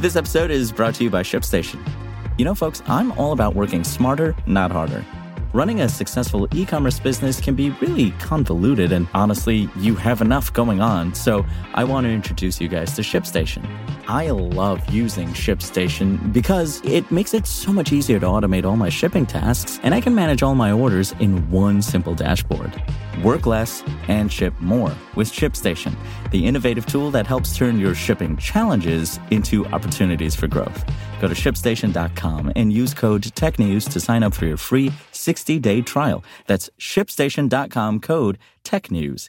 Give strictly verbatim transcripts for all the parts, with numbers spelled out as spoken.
This episode is brought to you by ShipStation. You know, folks, I'm all about working smarter, not harder. Running a successful e-commerce business can be really convoluted, and honestly, you have enough going on. So I want to introduce you guys to ShipStation. I love using ShipStation because it makes it so much easier to automate all my shipping tasks, and I can manage all my orders in one simple dashboard. Work less and ship more with ShipStation, the innovative tool that helps turn your shipping challenges into opportunities for growth. Go to ShipStation dot com and use code TECHNEWS to sign up for your free sixty-day trial. That's ShipStation dot com, code TECHNEWS.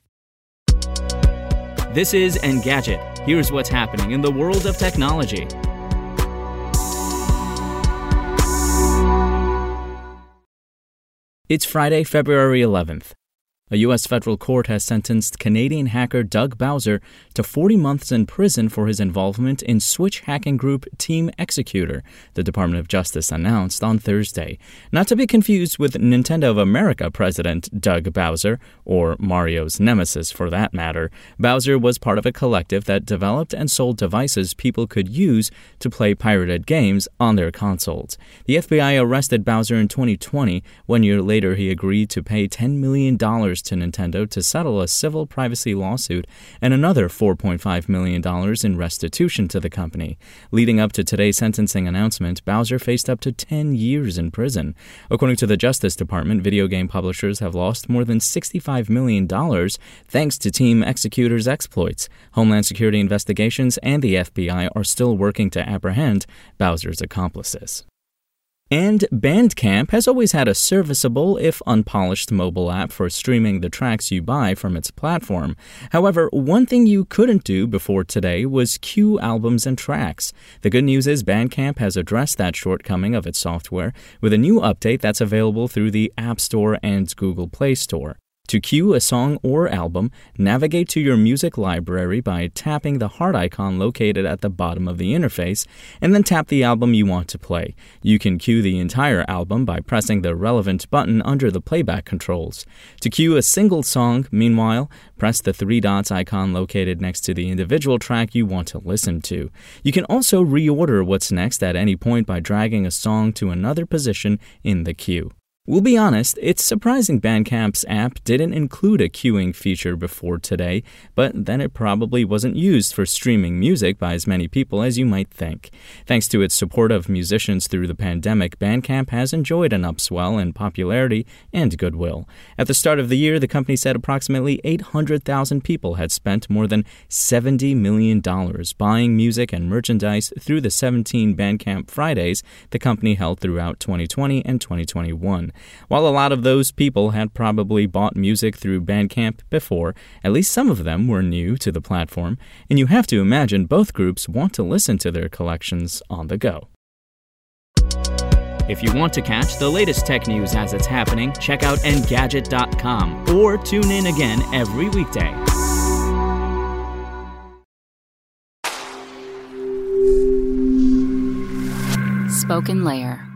This is Engadget. Here's what's happening in the world of technology. It's Friday, February eleventh. A U S federal court has sentenced Canadian hacker Doug Bowser to forty months in prison for his involvement in Switch hacking group Team Executor, the Department of Justice announced on Thursday. Not to be confused with Nintendo of America president Doug Bowser, or Mario's nemesis for that matter. Bowser was part of a collective that developed and sold devices people could use to play pirated games on their consoles. The F B I arrested Bowser in twenty twenty. One year later, he agreed to pay ten million dollars to Nintendo to settle a civil privacy lawsuit and another four point five million dollars in restitution to the company. Leading up to today's sentencing announcement, Bowser faced up to ten years in prison. According to the Justice Department, video game publishers have lost more than sixty-five million dollars thanks to Team Executor's exploits. Homeland Security investigations and the F B I are still working to apprehend Bowser's accomplices. And Bandcamp has always had a serviceable, if unpolished, mobile app for streaming the tracks you buy from its platform. However, one thing you couldn't do before today was queue albums and tracks. The good news is Bandcamp has addressed that shortcoming of its software with a new update that's available through the App Store and Google Play Store. To queue a song or album, navigate to your music library by tapping the heart icon located at the bottom of the interface, and then tap the album you want to play. You can queue the entire album by pressing the relevant button under the playback controls. To queue a single song, meanwhile, press the three dots icon located next to the individual track you want to listen to. You can also reorder what's next at any point by dragging a song to another position in the queue. We'll be honest, it's surprising Bandcamp's app didn't include a queuing feature before today, but then it probably wasn't used for streaming music by as many people as you might think. Thanks to its support of musicians through the pandemic, Bandcamp has enjoyed an upswell in popularity and goodwill. At the start of the year, the company said approximately eight hundred thousand people had spent more than seventy million dollars buying music and merchandise through the seventeen Bandcamp Fridays the company held throughout twenty twenty and twenty twenty-one. While a lot of those people had probably bought music through Bandcamp before, at least some of them were new to the platform, and you have to imagine both groups want to listen to their collections on the go. If you want to catch the latest tech news as it's happening, check out Engadget dot com or tune in again every weekday. Spoken Layer.